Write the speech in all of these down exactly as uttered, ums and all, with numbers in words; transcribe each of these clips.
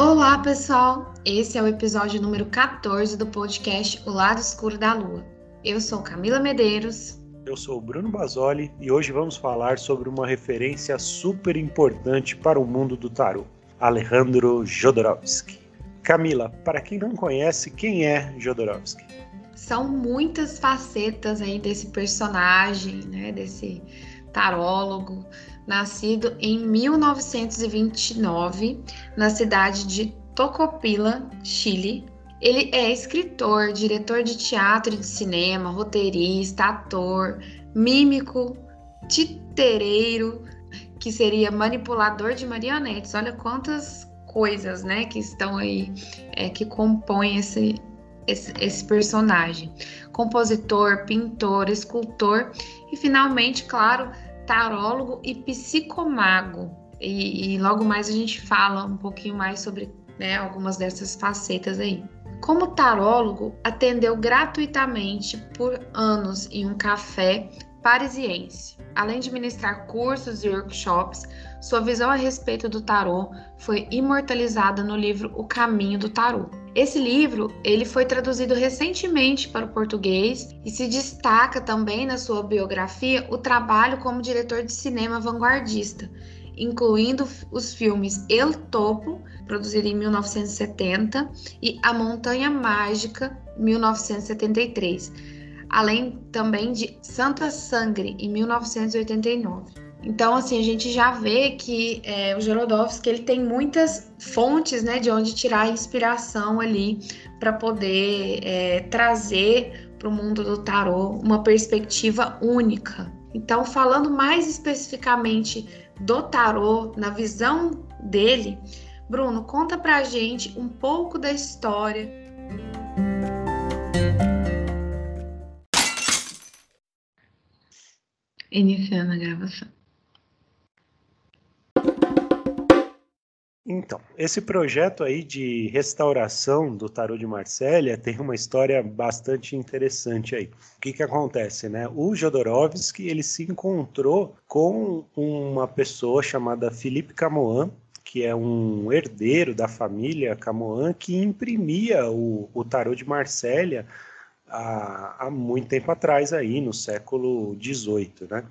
Olá pessoal, esse é o episódio número quatorze do podcast O Lado Escuro da Lua. Eu sou Camila Medeiros. Eu sou o Bruno Basoli e hoje vamos falar sobre uma referência super importante para o mundo do tarô, Alejandro Jodorowsky. Camila, para quem não conhece, quem é Jodorowsky? São muitas facetas aí desse personagem, né, desse tarólogo, nascido em mil novecentos e vinte e nove, na cidade de Tocopilla, Chile. Ele é escritor, diretor de teatro e de cinema, roteirista, ator, mímico, titereiro, que seria manipulador de marionetes. Olha quantas coisas, né, que estão aí, é, que compõem esse, esse, esse personagem. Compositor, pintor, escultor e, finalmente, claro, tarólogo e psicomago. E, e logo mais a gente fala um pouquinho mais sobre, né, algumas dessas facetas aí. Como tarólogo, atendeu gratuitamente por anos em um café parisiense. Além de ministrar cursos e workshops, sua visão a respeito do tarô foi imortalizada no livro O Caminho do Tarot. Esse livro ele foi traduzido recentemente para o português e se destaca também na sua biografia o trabalho como diretor de cinema vanguardista, incluindo os filmes El Topo, produzido em mil novecentos e setenta, e A Montanha Mágica, mil novecentos e setenta e três, além também de Santa Sangre, em mil novecentos e oitenta e nove. Então, assim, a gente já vê que é, o Jodorowsky ele tem muitas fontes, né, de onde tirar inspiração ali para poder é, trazer para o mundo do tarô uma perspectiva única. Então, falando mais especificamente do tarô, na visão dele, Bruno, conta pra gente um pouco da história. Iniciando a gravação. Então, esse projeto aí de restauração do Tarô de Marselha tem uma história bastante interessante aí. O que que acontece, né? O Jodorowsky, ele se encontrou com uma pessoa chamada Philippe Camoin, que é um herdeiro da família Camoin, que imprimia o, o Tarô de Marselha há, há muito tempo atrás, aí, no século dezoito, né?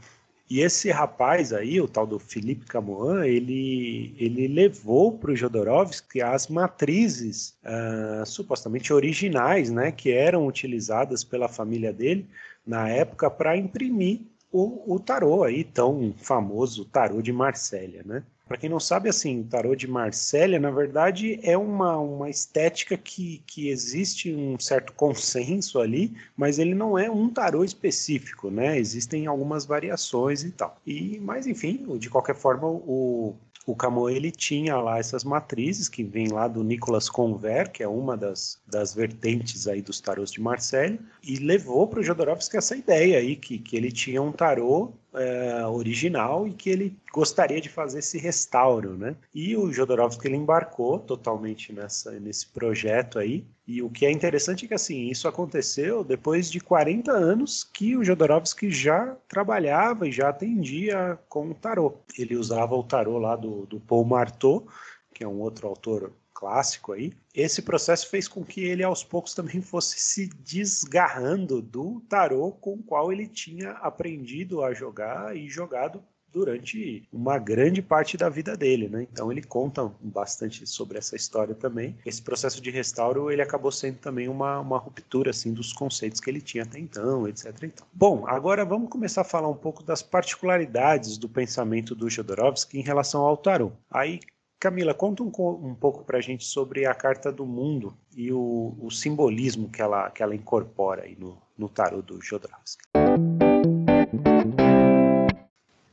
E esse rapaz aí, o tal do Philippe Camoin, ele, ele levou para o Jodorowsky as matrizes uh, supostamente originais, né, que eram utilizadas pela família dele na época para imprimir o, o tarô aí, tão famoso Tarô de Marselha, né? Para quem não sabe, assim, o Tarô de Marselha, na verdade, é uma, uma estética que, que existe um certo consenso ali, mas ele não é um tarô específico, né? Existem algumas variações e tal. E, mas, enfim, de qualquer forma, o, o Camoin, ele tinha lá essas matrizes que vêm lá do Nicolas Conver, que é uma das, das vertentes aí dos tarôs de Marselha, e levou para o Jodorowsky essa ideia aí, que, que ele tinha um tarô É, original e que ele gostaria de fazer esse restauro, né? E o Jodorowsky ele embarcou totalmente nessa, nesse projeto aí. E o que é interessante é que, assim, isso aconteceu depois de quarenta anos que o Jodorowsky já trabalhava e já atendia com o tarô. Ele usava o tarô lá do, do Paul Marteau, que é um outro autor clássico aí. Esse processo fez com que ele, aos poucos, também fosse se desgarrando do tarô com o qual ele tinha aprendido a jogar e jogado durante uma grande parte da vida dele, né? Então ele conta bastante sobre essa história também. Esse processo de restauro, ele acabou sendo também uma, uma ruptura, assim, dos conceitos que ele tinha até então, etc e tal. Bom, agora vamos começar a falar um pouco das particularidades do pensamento do Jodorowsky em relação ao tarô. Aí, Camila, conta um, um pouco para a gente sobre a Carta do Mundo e o, o simbolismo que ela, que ela incorpora aí no, no tarô do Jodorowsky.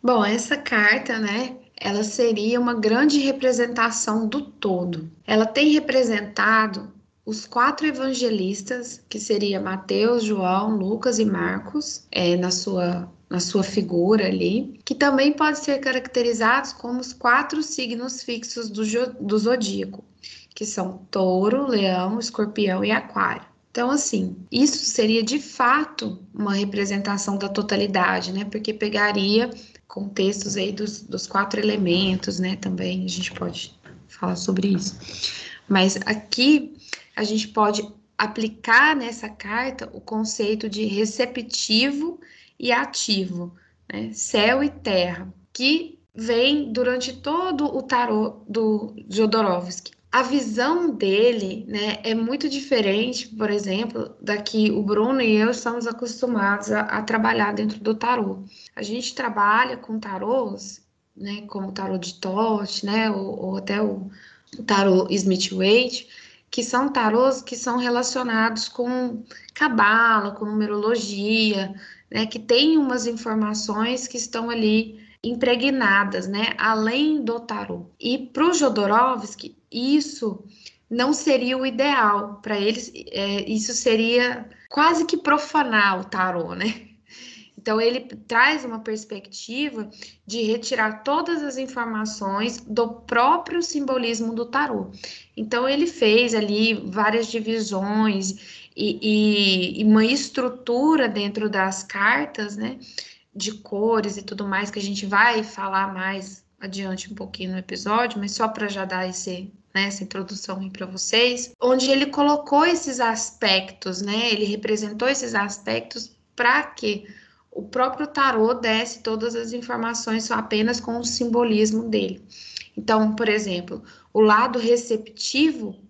Bom, essa carta, né, ela seria uma grande representação do todo. Ela tem representado os quatro evangelistas, que seria Mateus, João, Lucas e Marcos, é, na sua, na sua figura ali, que também pode ser caracterizados como os quatro signos fixos do, do zodíaco, que são touro, leão, escorpião e aquário. Então, assim, isso seria de fato uma representação da totalidade, né? Porque pegaria contextos aí dos, dos quatro elementos, né? Também a gente pode falar sobre isso. Mas aqui a gente pode aplicar nessa carta o conceito de receptivo e ativo, né? Céu e terra, que vem durante todo o tarô do Jodorowsky. A visão dele, né, é muito diferente, por exemplo, da que o Bruno e eu estamos acostumados a, a trabalhar dentro do tarô. A gente trabalha com tarôs, né, como o tarô de Thoth, né, ou, ou até o, o tarô Smith-Waite, que são tarôs que são relacionados com cabala, com numerologia, né, que tem umas informações que estão ali impregnadas, né, além do tarô. E para o Jodorowsky, isso não seria o ideal. Para eles, é, isso seria quase que profanar o tarô, né? Então, ele traz uma perspectiva de retirar todas as informações do próprio simbolismo do tarô. Então, ele fez ali várias divisões e, e, e uma estrutura dentro das cartas, né, de cores e tudo mais, que a gente vai falar mais adiante um pouquinho no episódio, mas só para já dar esse, né, essa introdução aí para vocês, onde ele colocou esses aspectos, né, ele representou esses aspectos para que o próprio tarô desse todas as informações só apenas com o simbolismo dele. Então, por exemplo, o lado receptivo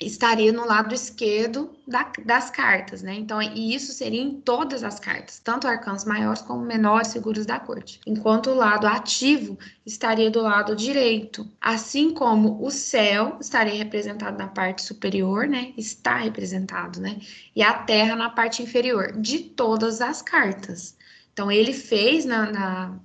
estaria no lado esquerdo da, das cartas, né? Então, e isso seria em todas as cartas, tanto arcanos maiores como menores, seguros da corte. Enquanto o lado ativo estaria do lado direito, assim como o céu estaria representado na parte superior, né? Está representado, né? E a terra na parte inferior de todas as cartas. Então, ele fez na, na,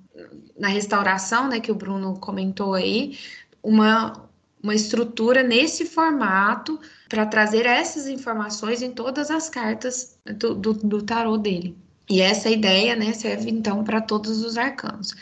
na restauração, né? Que o Bruno comentou aí, uma... uma estrutura nesse formato para trazer essas informações em todas as cartas do, do, do tarô dele. E essa ideia, né, serve então para todos os arcanos.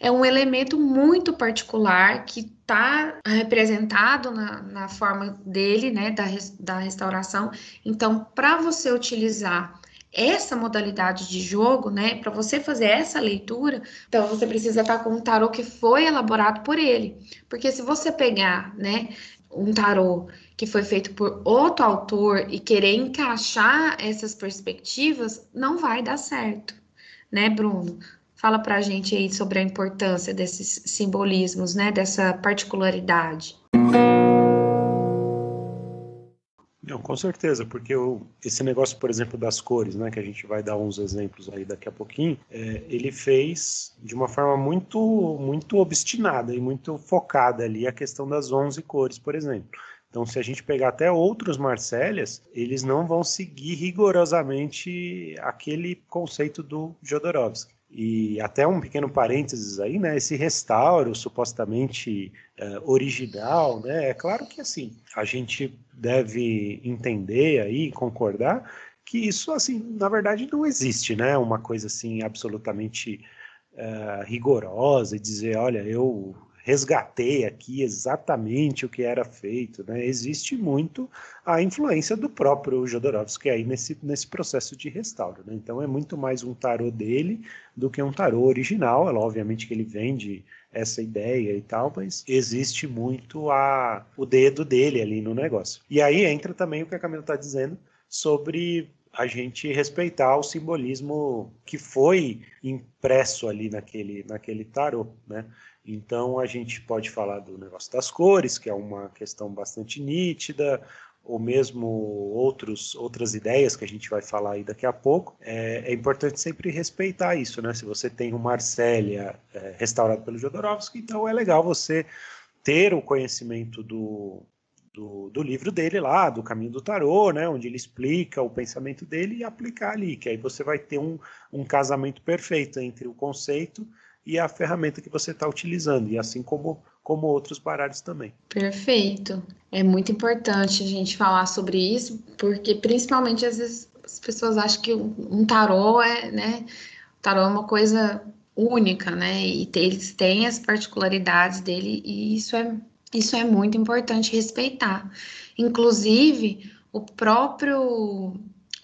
É um elemento muito particular que está representado na, na forma dele, né, da, da restauração. Então, para você utilizar essa modalidade de jogo, né, para você fazer essa leitura, então você precisa estar com um tarô que foi elaborado por ele, porque se você pegar, né, um tarô que foi feito por outro autor e querer encaixar essas perspectivas, não vai dar certo, né, Bruno? Fala pra gente aí sobre a importância desses simbolismos, né, dessa particularidade. Não, com certeza, porque eu, esse negócio, por exemplo, das cores, né, que a gente vai dar uns exemplos aí daqui a pouquinho, é, ele fez de uma forma muito, muito obstinada e muito focada ali a questão das onze cores, por exemplo. Então, se a gente pegar até outros Marselhas, eles não vão seguir rigorosamente aquele conceito do Jodorowsky. E até um pequeno parênteses aí, né, esse restauro supostamente uh, original, né, é claro que assim, a gente deve entender aí, concordar, que isso assim, na verdade não existe, né, uma coisa assim absolutamente uh, rigorosa e dizer, olha, eu resgatei aqui exatamente o que era feito, né, existe muito a influência do próprio Jodorowsky aí nesse, nesse processo de restauro, né, então é muito mais um tarô dele do que um tarô original, ela, obviamente que ele vende essa ideia e tal, mas existe muito a, o dedo dele ali no negócio. E aí entra também o que a Camila está dizendo sobre a gente respeitar o simbolismo que foi impresso ali naquele, naquele tarô, né? Então, a gente pode falar do negócio das cores, que é uma questão bastante nítida, ou mesmo outros, outras ideias que a gente vai falar aí daqui a pouco. É, é importante sempre respeitar isso, né? Se você tem o Marselha é, restaurado pelo Jodorowsky, então é legal você ter o conhecimento do... Do, do livro dele lá, do Caminho do Tarot, né, onde ele explica o pensamento dele e aplicar ali, que aí você vai ter um, um casamento perfeito entre o conceito e a ferramenta que você está utilizando, e assim como, como outros baralhos também. Perfeito. É muito importante a gente falar sobre isso, porque principalmente às vezes as pessoas acham que um, um tarô é, né, tarô é uma coisa única, né, e ter, eles têm as particularidades dele, e isso é Isso é muito importante respeitar. Inclusive, o próprio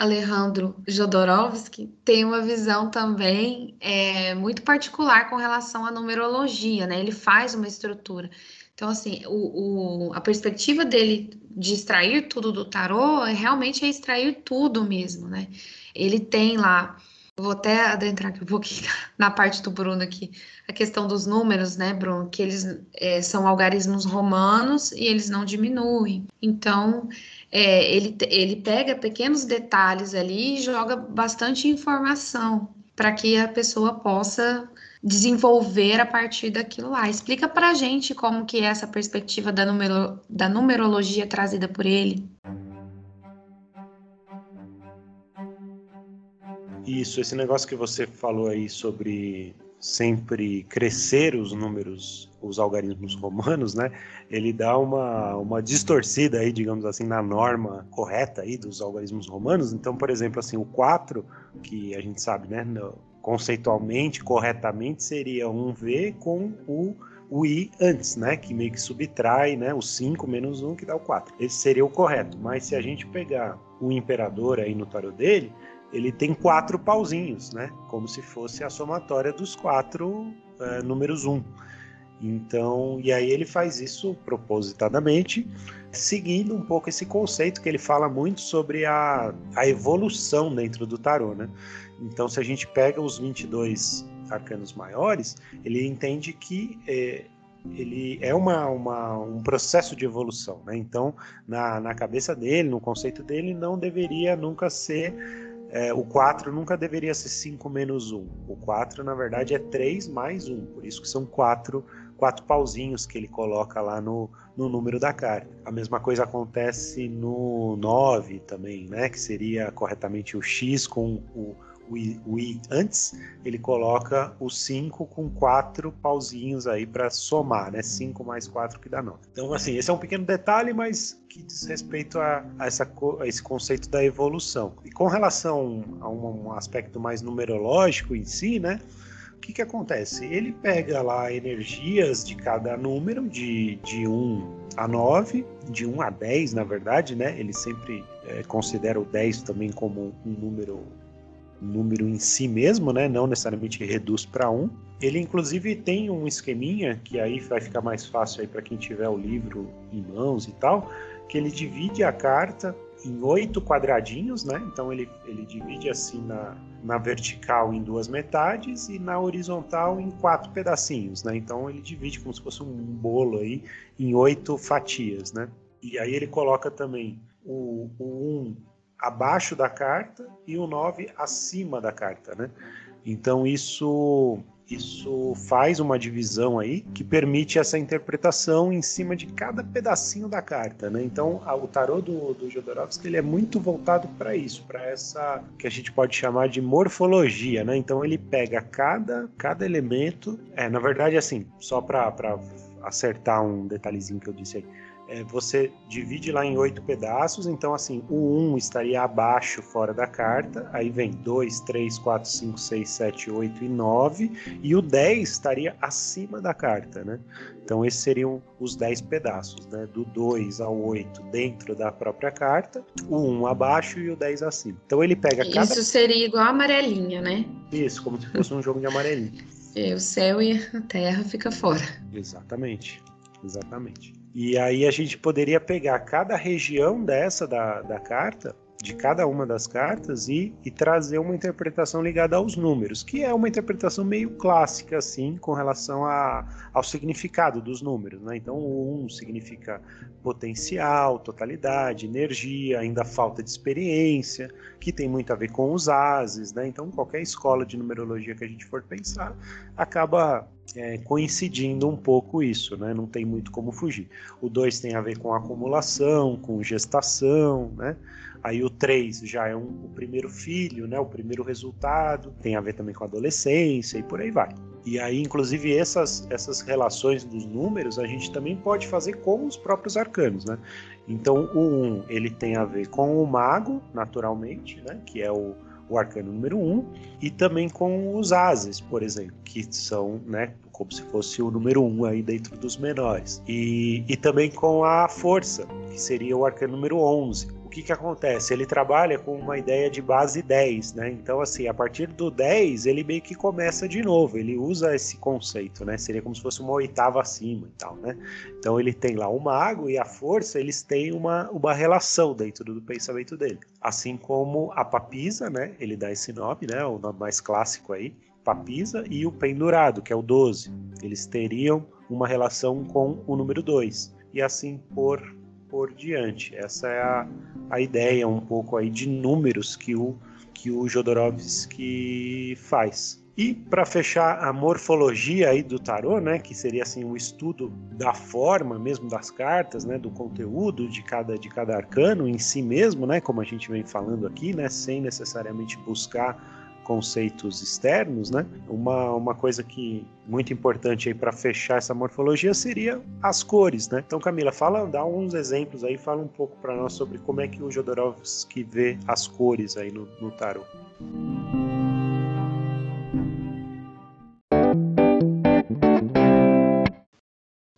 Alejandro Jodorowsky, tem uma visão também é, muito particular com relação à numerologia, né? Ele faz uma estrutura. Então, assim, o, o, a perspectiva dele de extrair tudo do tarô é realmente é extrair tudo mesmo, né? Ele tem lá, vou até adentrar aqui um pouquinho na parte do Bruno aqui, a questão dos números, né, Bruno? Que eles é, são algarismos romanos e eles não diminuem. Então, é, ele, ele pega pequenos detalhes ali e joga bastante informação para que a pessoa possa desenvolver a partir daquilo lá. Explica pra gente como que é essa perspectiva da, numero, da numerologia trazida por ele. Isso, esse negócio que você falou aí sobre sempre crescer os números, os algarismos romanos, né? Ele dá uma, uma distorcida aí, digamos assim, na norma correta aí dos algarismos romanos. Então, por exemplo, assim, o quatro, que a gente sabe, né, no, conceitualmente, corretamente, seria um V com o, o I antes, né? Que meio que subtrai, né? O cinco menos um, que dá o quatro. Esse seria o correto. Mas se a gente pegar o imperador aí no tarô dele, ele tem quatro pauzinhos, né? Como se fosse a somatória dos quatro é, números um. Então, e aí ele faz isso propositadamente, seguindo um pouco esse conceito que ele fala muito sobre a, a evolução dentro do tarô, né? Então, se a gente pega os vinte e dois arcanos maiores, ele entende que é, ele é uma, uma, um processo de evolução, né? Então, na, na cabeça dele, no conceito dele, não deveria nunca ser... É, o quatro nunca deveria ser cinco menos um. O quatro, na verdade, é três mais um. Por isso que são quatro, quatro pauzinhos que ele coloca lá no, no número da carta. A mesma coisa acontece no nove também, né? Que seria corretamente o X com o... O I, o I antes, ele coloca o cinco com quatro pauzinhos aí para somar, né? cinco mais quatro que dá nove. Então, assim, esse é um pequeno detalhe, mas que diz respeito a, a, essa, a esse conceito da evolução. E com relação a um, um aspecto mais numerológico em si, né? O que, que acontece? Ele pega lá energias de cada número, de, de um a nove, de um a dez, na verdade, né? Ele sempre é, considera o dez também como um número... número em si mesmo, né? Não necessariamente reduz para um. Ele, inclusive, tem um esqueminha, que aí vai ficar mais fácil para quem tiver o livro em mãos e tal, que ele divide a carta em oito quadradinhos, né? Então, ele, ele divide assim na, na vertical em duas metades e na horizontal em quatro pedacinhos, né? Então, ele divide como se fosse um bolo aí em oito fatias, né? E aí ele coloca também o um abaixo da carta e o nove acima da carta, né? Então isso, isso faz uma divisão aí que permite essa interpretação em cima de cada pedacinho da carta, né? Então a, o tarô do, do Jodorowsky, ele é muito voltado para isso, para essa que a gente pode chamar de morfologia, né? Então ele pega cada, cada elemento, é, na verdade assim, só para acertar um detalhezinho que eu disse aí, você divide lá em oito pedaços, então assim, o um estaria abaixo, fora da carta, aí vem dois, três, quatro, cinco, seis, sete, oito e nove, e o dez estaria acima da carta, né? Então esses seriam os dez pedaços, né? Do dois ao oito dentro da própria carta, o um abaixo e o dez acima. Então ele pega cada... Isso seria igual a amarelinha, né? Isso, como se fosse um jogo de amarelinha. É, o céu e a terra fica fora. Exatamente, exatamente. E aí a gente poderia pegar cada região dessa da, da carta, de cada uma das cartas, e, e trazer uma interpretação ligada aos números, que é uma interpretação meio clássica, assim, com relação a, ao significado dos números, né? Então, o um significa potencial, totalidade, energia, ainda falta de experiência, que tem muito a ver com os ases, né? Então, qualquer escola de numerologia que a gente for pensar, acaba... É, coincidindo um pouco isso, né? Não tem muito como fugir. O dois tem a ver com acumulação, com gestação, né? Aí o três já é um, o primeiro filho, né? O primeiro resultado, tem a ver também com adolescência e por aí vai. E aí, inclusive, essas, essas relações dos números a gente também pode fazer com os próprios arcanos, né? Então o um, ele tem a ver com o mago, naturalmente, né? Que é o o arcano número um, e também com os ases, por exemplo, que são, né, como se fosse o número um aí dentro dos menores. E, e também com a força, que seria o arcano número onze, que que acontece? Ele trabalha com uma ideia de base dez, né? Então, assim, a partir do dez, ele meio que começa de novo, ele usa esse conceito, né? Seria como se fosse uma oitava acima e tal, né? Então, ele tem lá o mago e a força, eles têm uma, uma relação dentro do pensamento dele. Assim como a papisa, né? Ele dá esse nome, né? O nome mais clássico aí, papisa, e o pendurado, que é o doze. Eles teriam uma relação com o número dois. E assim por... por diante. Essa é a, a ideia um pouco aí de números que o, que o Jodorowsky faz. E para fechar a morfologia aí do tarô, né, que seria assim o estudo da forma mesmo das cartas, né, do conteúdo de cada, de cada arcano em si mesmo, né, como a gente vem falando aqui, né, sem necessariamente buscar conceitos externos, né? Uma, uma coisa que muito importante aí para fechar essa morfologia seria as cores, né? Então, Camila, fala, dá uns exemplos aí, fala um pouco para nós sobre como é que o Jodorowsky vê as cores aí no, no tarô.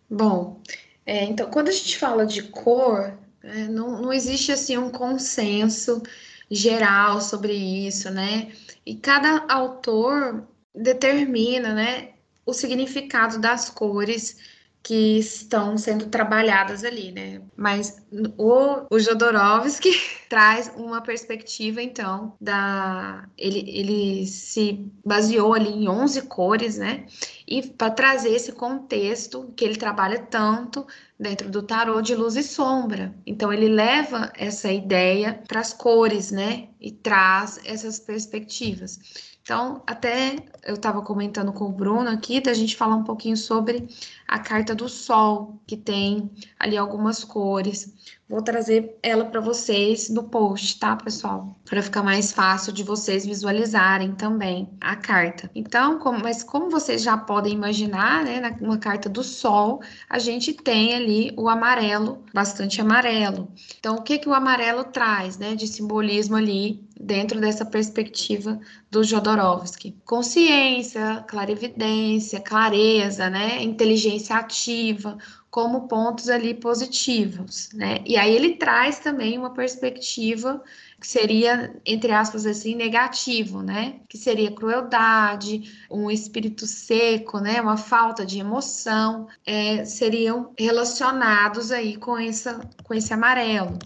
Bom, é, então, quando a gente fala de cor, é, não, não existe assim um consenso geral sobre isso, né? E cada autor determina, né, o significado das cores que estão sendo trabalhadas ali, né? Mas o, o Jodorowsky traz uma perspectiva, então, da... Ele, ele se baseou ali em onze cores, né? E para trazer esse contexto que ele trabalha tanto dentro do tarô de luz e sombra. Então, ele leva essa ideia para as cores, né? E traz essas perspectivas. Então, até eu estava comentando com o Bruno aqui, da gente falar um pouquinho sobre a carta do sol, que tem ali algumas cores. Vou trazer ela para vocês no post, tá, pessoal? Para ficar mais fácil de vocês visualizarem também a carta. Então, como, mas como vocês já podem imaginar, né, na uma carta do sol, a gente tem ali o amarelo, bastante amarelo. Então, o que, que o amarelo traz, né, de simbolismo ali dentro dessa perspectiva do Jodorowsky? Consciência, clarividência, clareza, né, inteligência ativa, como pontos ali positivos, né? E aí ele traz também uma perspectiva que seria, entre aspas, assim, negativo, né? Que seria crueldade, um espírito seco, né? Uma falta de emoção, é, seriam relacionados aí com, essa, com esse amarelo.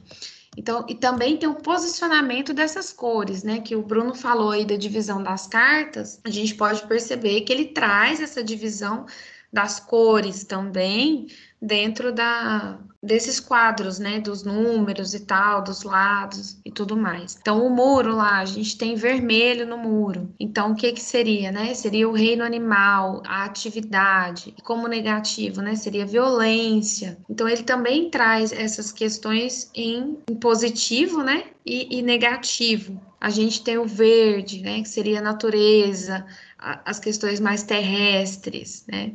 Então, e também tem o posicionamento dessas cores, né? Que o Bruno falou aí da divisão das cartas, a gente pode perceber que ele traz essa divisão das cores também dentro da, desses quadros, né, dos números e tal, dos lados e tudo mais. Então, o muro lá, a gente tem vermelho no muro. Então, o que que seria, né? Seria o reino animal, a atividade. E como negativo, né, seria violência. Então, ele também traz essas questões em, em positivo, né, e, e negativo. A gente tem o verde, né, que seria a natureza, a, as questões mais terrestres, né?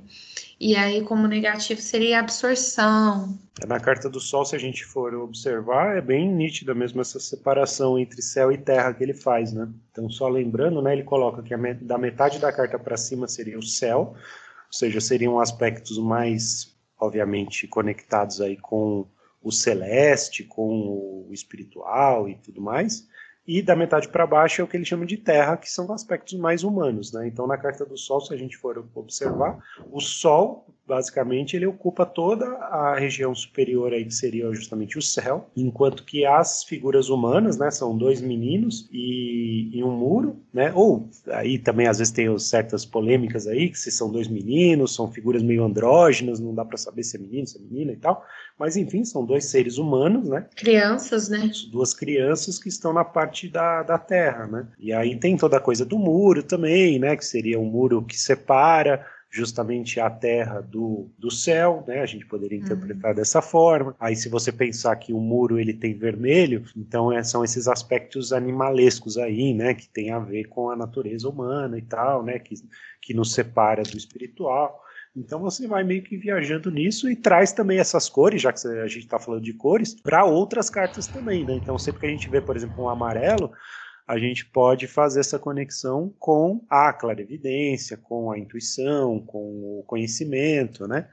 E aí, como negativo, seria a absorção. Na carta do sol, se a gente for observar, é bem nítida mesmo essa separação entre céu e terra que ele faz, né? Então, só lembrando, né, ele coloca que a met- da metade da carta para cima seria o céu, ou seja, seriam aspectos mais, obviamente, conectados aí com o celeste, com o espiritual e tudo mais. E da metade para baixo é o que ele chama de terra, que são aspectos mais humanos, né? Então, na carta do sol, se a gente for observar, o sol, basicamente, ele ocupa toda a região superior aí, que seria justamente o céu, enquanto que as figuras humanas, né, são dois meninos e, e um muro, né? Ou, aí também, às vezes, tem certas polêmicas aí, que se são dois meninos, são figuras meio andrógenas, não dá para saber se é menino, se é menina e tal, mas, enfim, são dois seres humanos, né? Crianças, né? Duas crianças que estão na parte Da, da terra, né? E aí tem toda a coisa do muro também, né? Que seria um muro que separa justamente a terra do, do céu, né? A gente poderia interpretar uhum. dessa forma. Aí, se você pensar que o muro ele tem vermelho, então é, são esses aspectos animalescos aí, né? Que tem a ver com a natureza humana e tal, né? Que, que nos separa do espiritual. Então você vai meio que viajando nisso e traz também essas cores, já que a gente está falando de cores, para outras cartas também, né? Então sempre que a gente vê, por exemplo, um amarelo, a gente pode fazer essa conexão com a clarividência, com a intuição, com o conhecimento, né?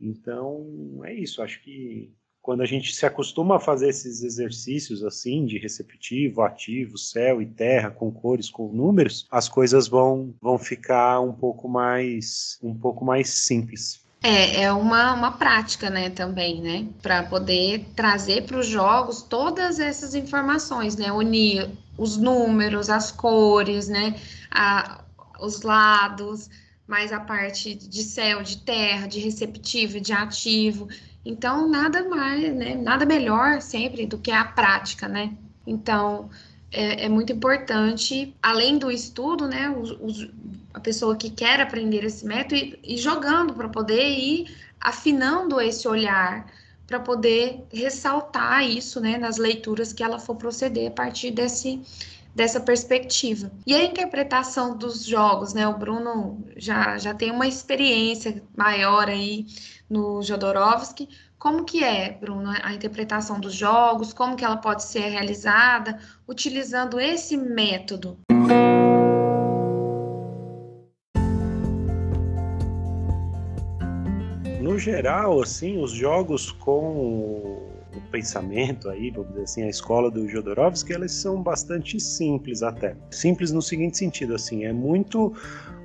Então é isso, acho que Quando a gente se acostuma a fazer esses exercícios assim, de receptivo, ativo, céu e terra, com cores, com números, as coisas vão, vão ficar um pouco mais, um pouco mais simples. É, é uma, uma prática, né, também, né, para poder trazer para os jogos todas essas informações, né, unir os números, as cores, né, a, os lados, mais a parte de céu, de terra, de receptivo, de ativo. Então, nada mais, né, nada melhor sempre do que a prática, né, então... É, é muito importante, além do estudo, né, os, os, a pessoa que quer aprender esse método e, e jogando para poder ir afinando esse olhar, para poder ressaltar isso, né, nas leituras que ela for proceder a partir desse, dessa perspectiva. E a interpretação dos jogos, né, o Bruno já, já tem uma experiência maior aí no Jodorowsky. Como que é, Bruno, a interpretação dos jogos? Como que ela pode ser realizada utilizando esse método? No geral, assim, os jogos com o pensamento aí, vamos dizer assim, a escola do Jodorowsky, elas são bastante simples até. Simples no seguinte sentido, assim, é muito...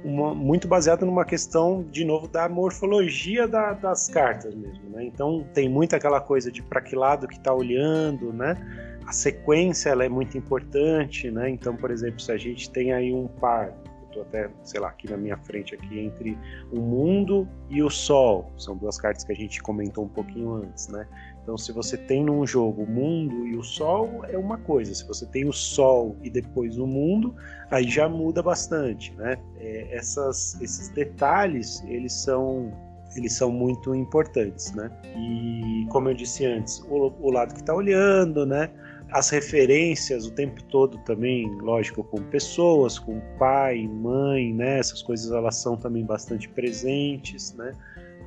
Uma, muito baseado numa questão, de novo, da morfologia da, das cartas mesmo, né? Então tem muito aquela coisa de para que lado que está olhando, né? A sequência, ela é muito importante, né? Então, por exemplo, se a gente tem aí um par, eu estou até, sei lá, aqui na minha frente, aqui entre o mundo e o sol, são duas cartas que a gente comentou um pouquinho antes, né? Então, se você tem num jogo o mundo e o sol, é uma coisa. Se você tem o sol e depois o mundo, aí já muda bastante, né? É, essas, esses detalhes, eles são, eles são muito importantes, né? E, como eu disse antes, o, o lado que está olhando, né? As referências o tempo todo também, lógico, com pessoas, com pai, mãe, né? Essas coisas, elas são também bastante presentes, né?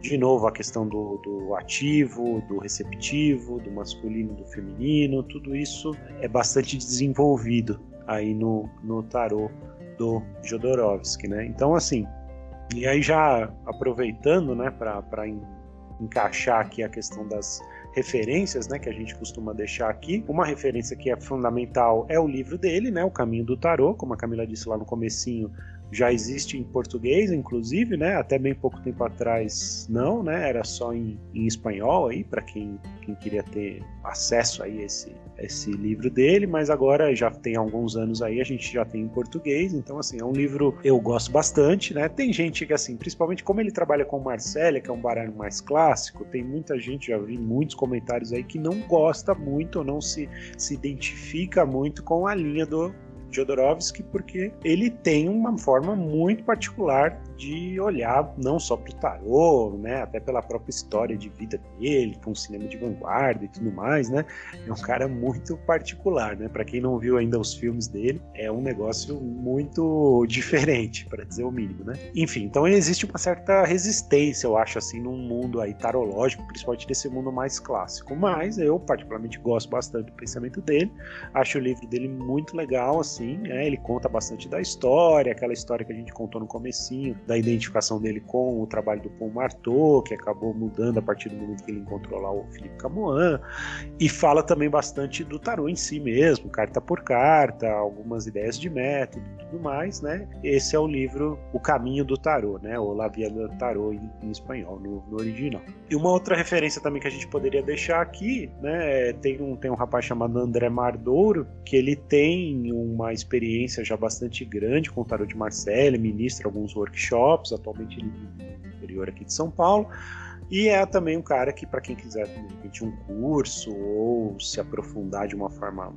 De novo, a questão do, do ativo, do receptivo, do masculino, do feminino, tudo isso é bastante desenvolvido aí no, no tarô do Jodorowsky, né? Então, assim, e aí já aproveitando, né, para encaixar aqui a questão das referências, né, que a gente costuma deixar aqui. Uma referência que é fundamental é o livro dele, né, O Caminho do Tarot, como a Camila disse lá no comecinho, já existe em português, inclusive, né? Até bem pouco tempo atrás não, né? Era só em, em espanhol aí, para quem, quem queria ter acesso aí a esse, esse livro dele, mas agora já tem alguns anos aí, a gente já tem em português, então, assim, é um livro que eu gosto bastante, né? Tem gente que, assim, principalmente como ele trabalha com Marselha, que é um baralho mais clássico, tem muita gente, já vi muitos comentários aí, que não gosta muito, ou não se, se identifica muito com a linha do Jodorowsky, porque ele tem uma forma muito particular de olhar não só para o tarô, né, até pela própria história de vida dele, com o cinema de vanguarda e tudo mais, né, é um cara muito particular, né, para quem não viu ainda os filmes dele, é um negócio muito diferente, para dizer o mínimo, né. Enfim, então existe uma certa resistência, eu acho, assim, num mundo aí tarológico, principalmente desse mundo mais clássico, mas eu particularmente gosto bastante do pensamento dele, acho o livro dele muito legal, assim. Sim, é, ele conta bastante da história, aquela história que a gente contou no comecinho, da identificação dele com o trabalho do Paul Marteau, que acabou mudando a partir do momento que ele encontrou lá o Philippe Camoin, e fala também bastante do tarô em si mesmo, carta por carta, algumas ideias de método e tudo mais, né? Esse é o livro O Caminho do Tarot, né? Ou La Via do Tarot em, em espanhol, no, no original. E uma outra referência também que a gente poderia deixar aqui, né? Tem um, tem um rapaz chamado André Mardouro, que ele tem uma uma experiência já bastante grande com o Tarô de Marselha, ministra alguns workshops, atualmente ele vive no interior aqui de São Paulo, e é também um cara que, para quem quiser pedir um curso ou se aprofundar de uma forma,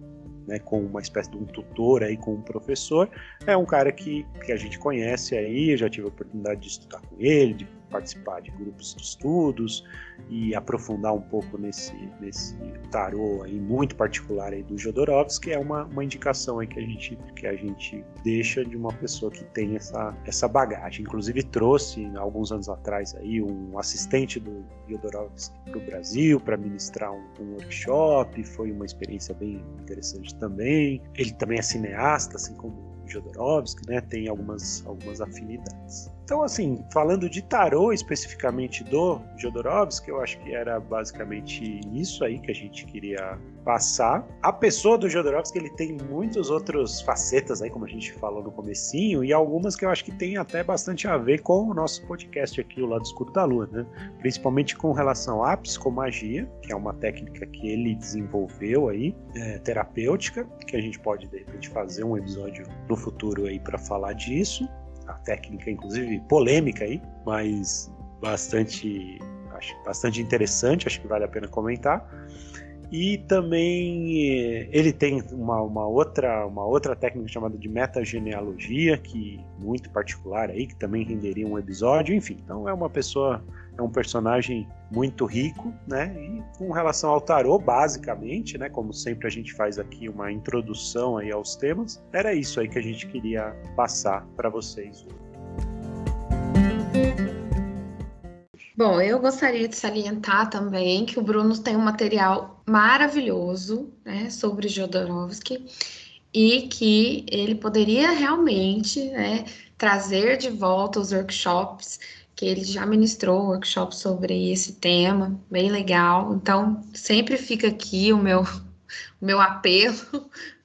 né, com uma espécie de um tutor aí, com um professor, é um cara que, que a gente conhece aí, eu já tive a oportunidade de estudar com ele, de participar de grupos de estudos e aprofundar um pouco nesse, nesse tarô aí muito particular aí do Jodorowsky, que é uma, uma indicação aí que a gente, que a gente deixa de uma pessoa que tem essa, essa bagagem. Inclusive trouxe alguns anos atrás aí um assistente do Jodorowsky para o Brasil para ministrar um, um workshop, foi uma experiência bem interessante também. Ele também é cineasta, assim como Jodorowsky, né, tem algumas, algumas afinidades. Então, assim, falando de tarô especificamente do Jodorowsky, eu acho que era basicamente isso aí que a gente queria passar. A pessoa do Jodorowsky, ele tem muitos outros facetas aí, como a gente falou no comecinho, e algumas que eu acho que tem até bastante a ver com o nosso podcast aqui, O Lado Escuro da Lua, né? Principalmente com relação à psicomagia, que é uma técnica que ele desenvolveu aí, é, terapêutica, que a gente pode, de repente, fazer um episódio no futuro aí para falar disso. A técnica, inclusive, polêmica aí, mas bastante, acho, bastante interessante, acho que vale a pena comentar. E também ele tem uma, uma, outra, uma outra técnica chamada de metagenealogia, que muito particular aí, que também renderia um episódio, enfim. Então é uma pessoa, é um personagem muito rico, né? E com relação ao tarô, basicamente, né? Como sempre a gente faz aqui uma introdução aí aos temas, era isso aí que a gente queria passar para vocês hoje. Bom, eu gostaria de salientar também que o Bruno tem um material maravilhoso, né, sobre Jodorowsky, e que ele poderia realmente, né, trazer de volta os workshops, que ele já ministrou workshops sobre esse tema, bem legal. Então, sempre fica aqui o meu, o meu apelo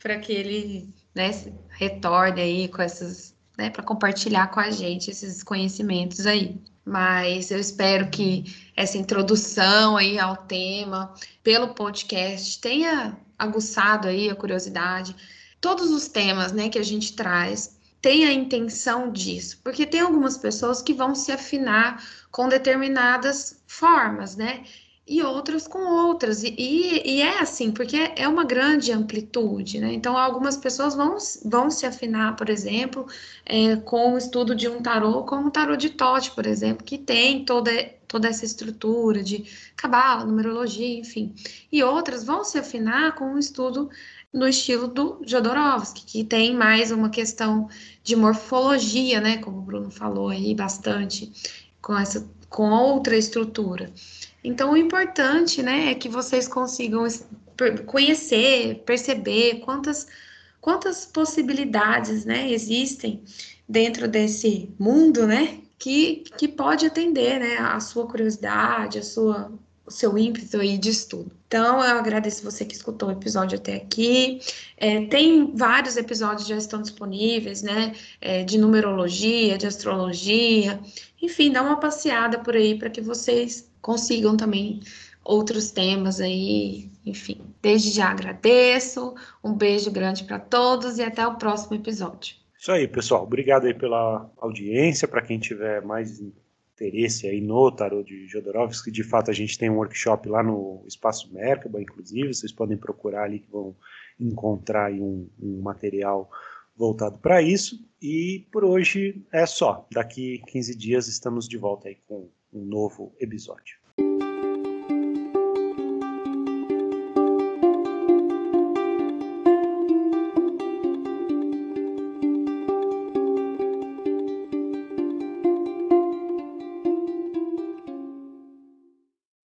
para que ele, né, retorne aí com essas, né, para compartilhar com a gente esses conhecimentos aí. Mas eu espero que essa introdução aí ao tema, pelo podcast, tenha aguçado aí a curiosidade. Todos os temas, né, que a gente traz, tem a intenção disso. Porque tem algumas pessoas que vão se afinar com determinadas formas, né? E outras com outras. E, e, e é assim, porque é uma grande amplitude, né? Então, algumas pessoas vão, vão se afinar, por exemplo, é, com o estudo de um tarô, como o tarô de Thoth, por exemplo, que tem toda, toda essa estrutura de cabala, numerologia, enfim. E outras vão se afinar com o estudo no estilo do Jodorowsky, que tem mais uma questão de morfologia, né? Como o Bruno falou aí bastante, com, essa, com outra estrutura. Então, o importante, né, é que vocês consigam conhecer, perceber quantas, quantas possibilidades, né, existem dentro desse mundo, né, que, que pode atender, né, a sua curiosidade, a sua, o seu ímpeto aí de estudo. Então, eu agradeço você que escutou o episódio até aqui. É, tem vários episódios que já estão disponíveis, né, é, de numerologia, de astrologia. Enfim, dá uma passeada por aí para que vocês consigam também outros temas aí, enfim. Desde já agradeço, um beijo grande para todos e até o próximo episódio. Isso aí, pessoal. Obrigado aí pela audiência. Para quem tiver mais interesse aí no tarô de Jodorowsky, de fato a gente tem um workshop lá no Espaço Mercaba, inclusive, vocês podem procurar ali que vão encontrar aí um, um material voltado para isso. E por hoje é só. Daqui quinze dias estamos de volta aí com um novo episódio.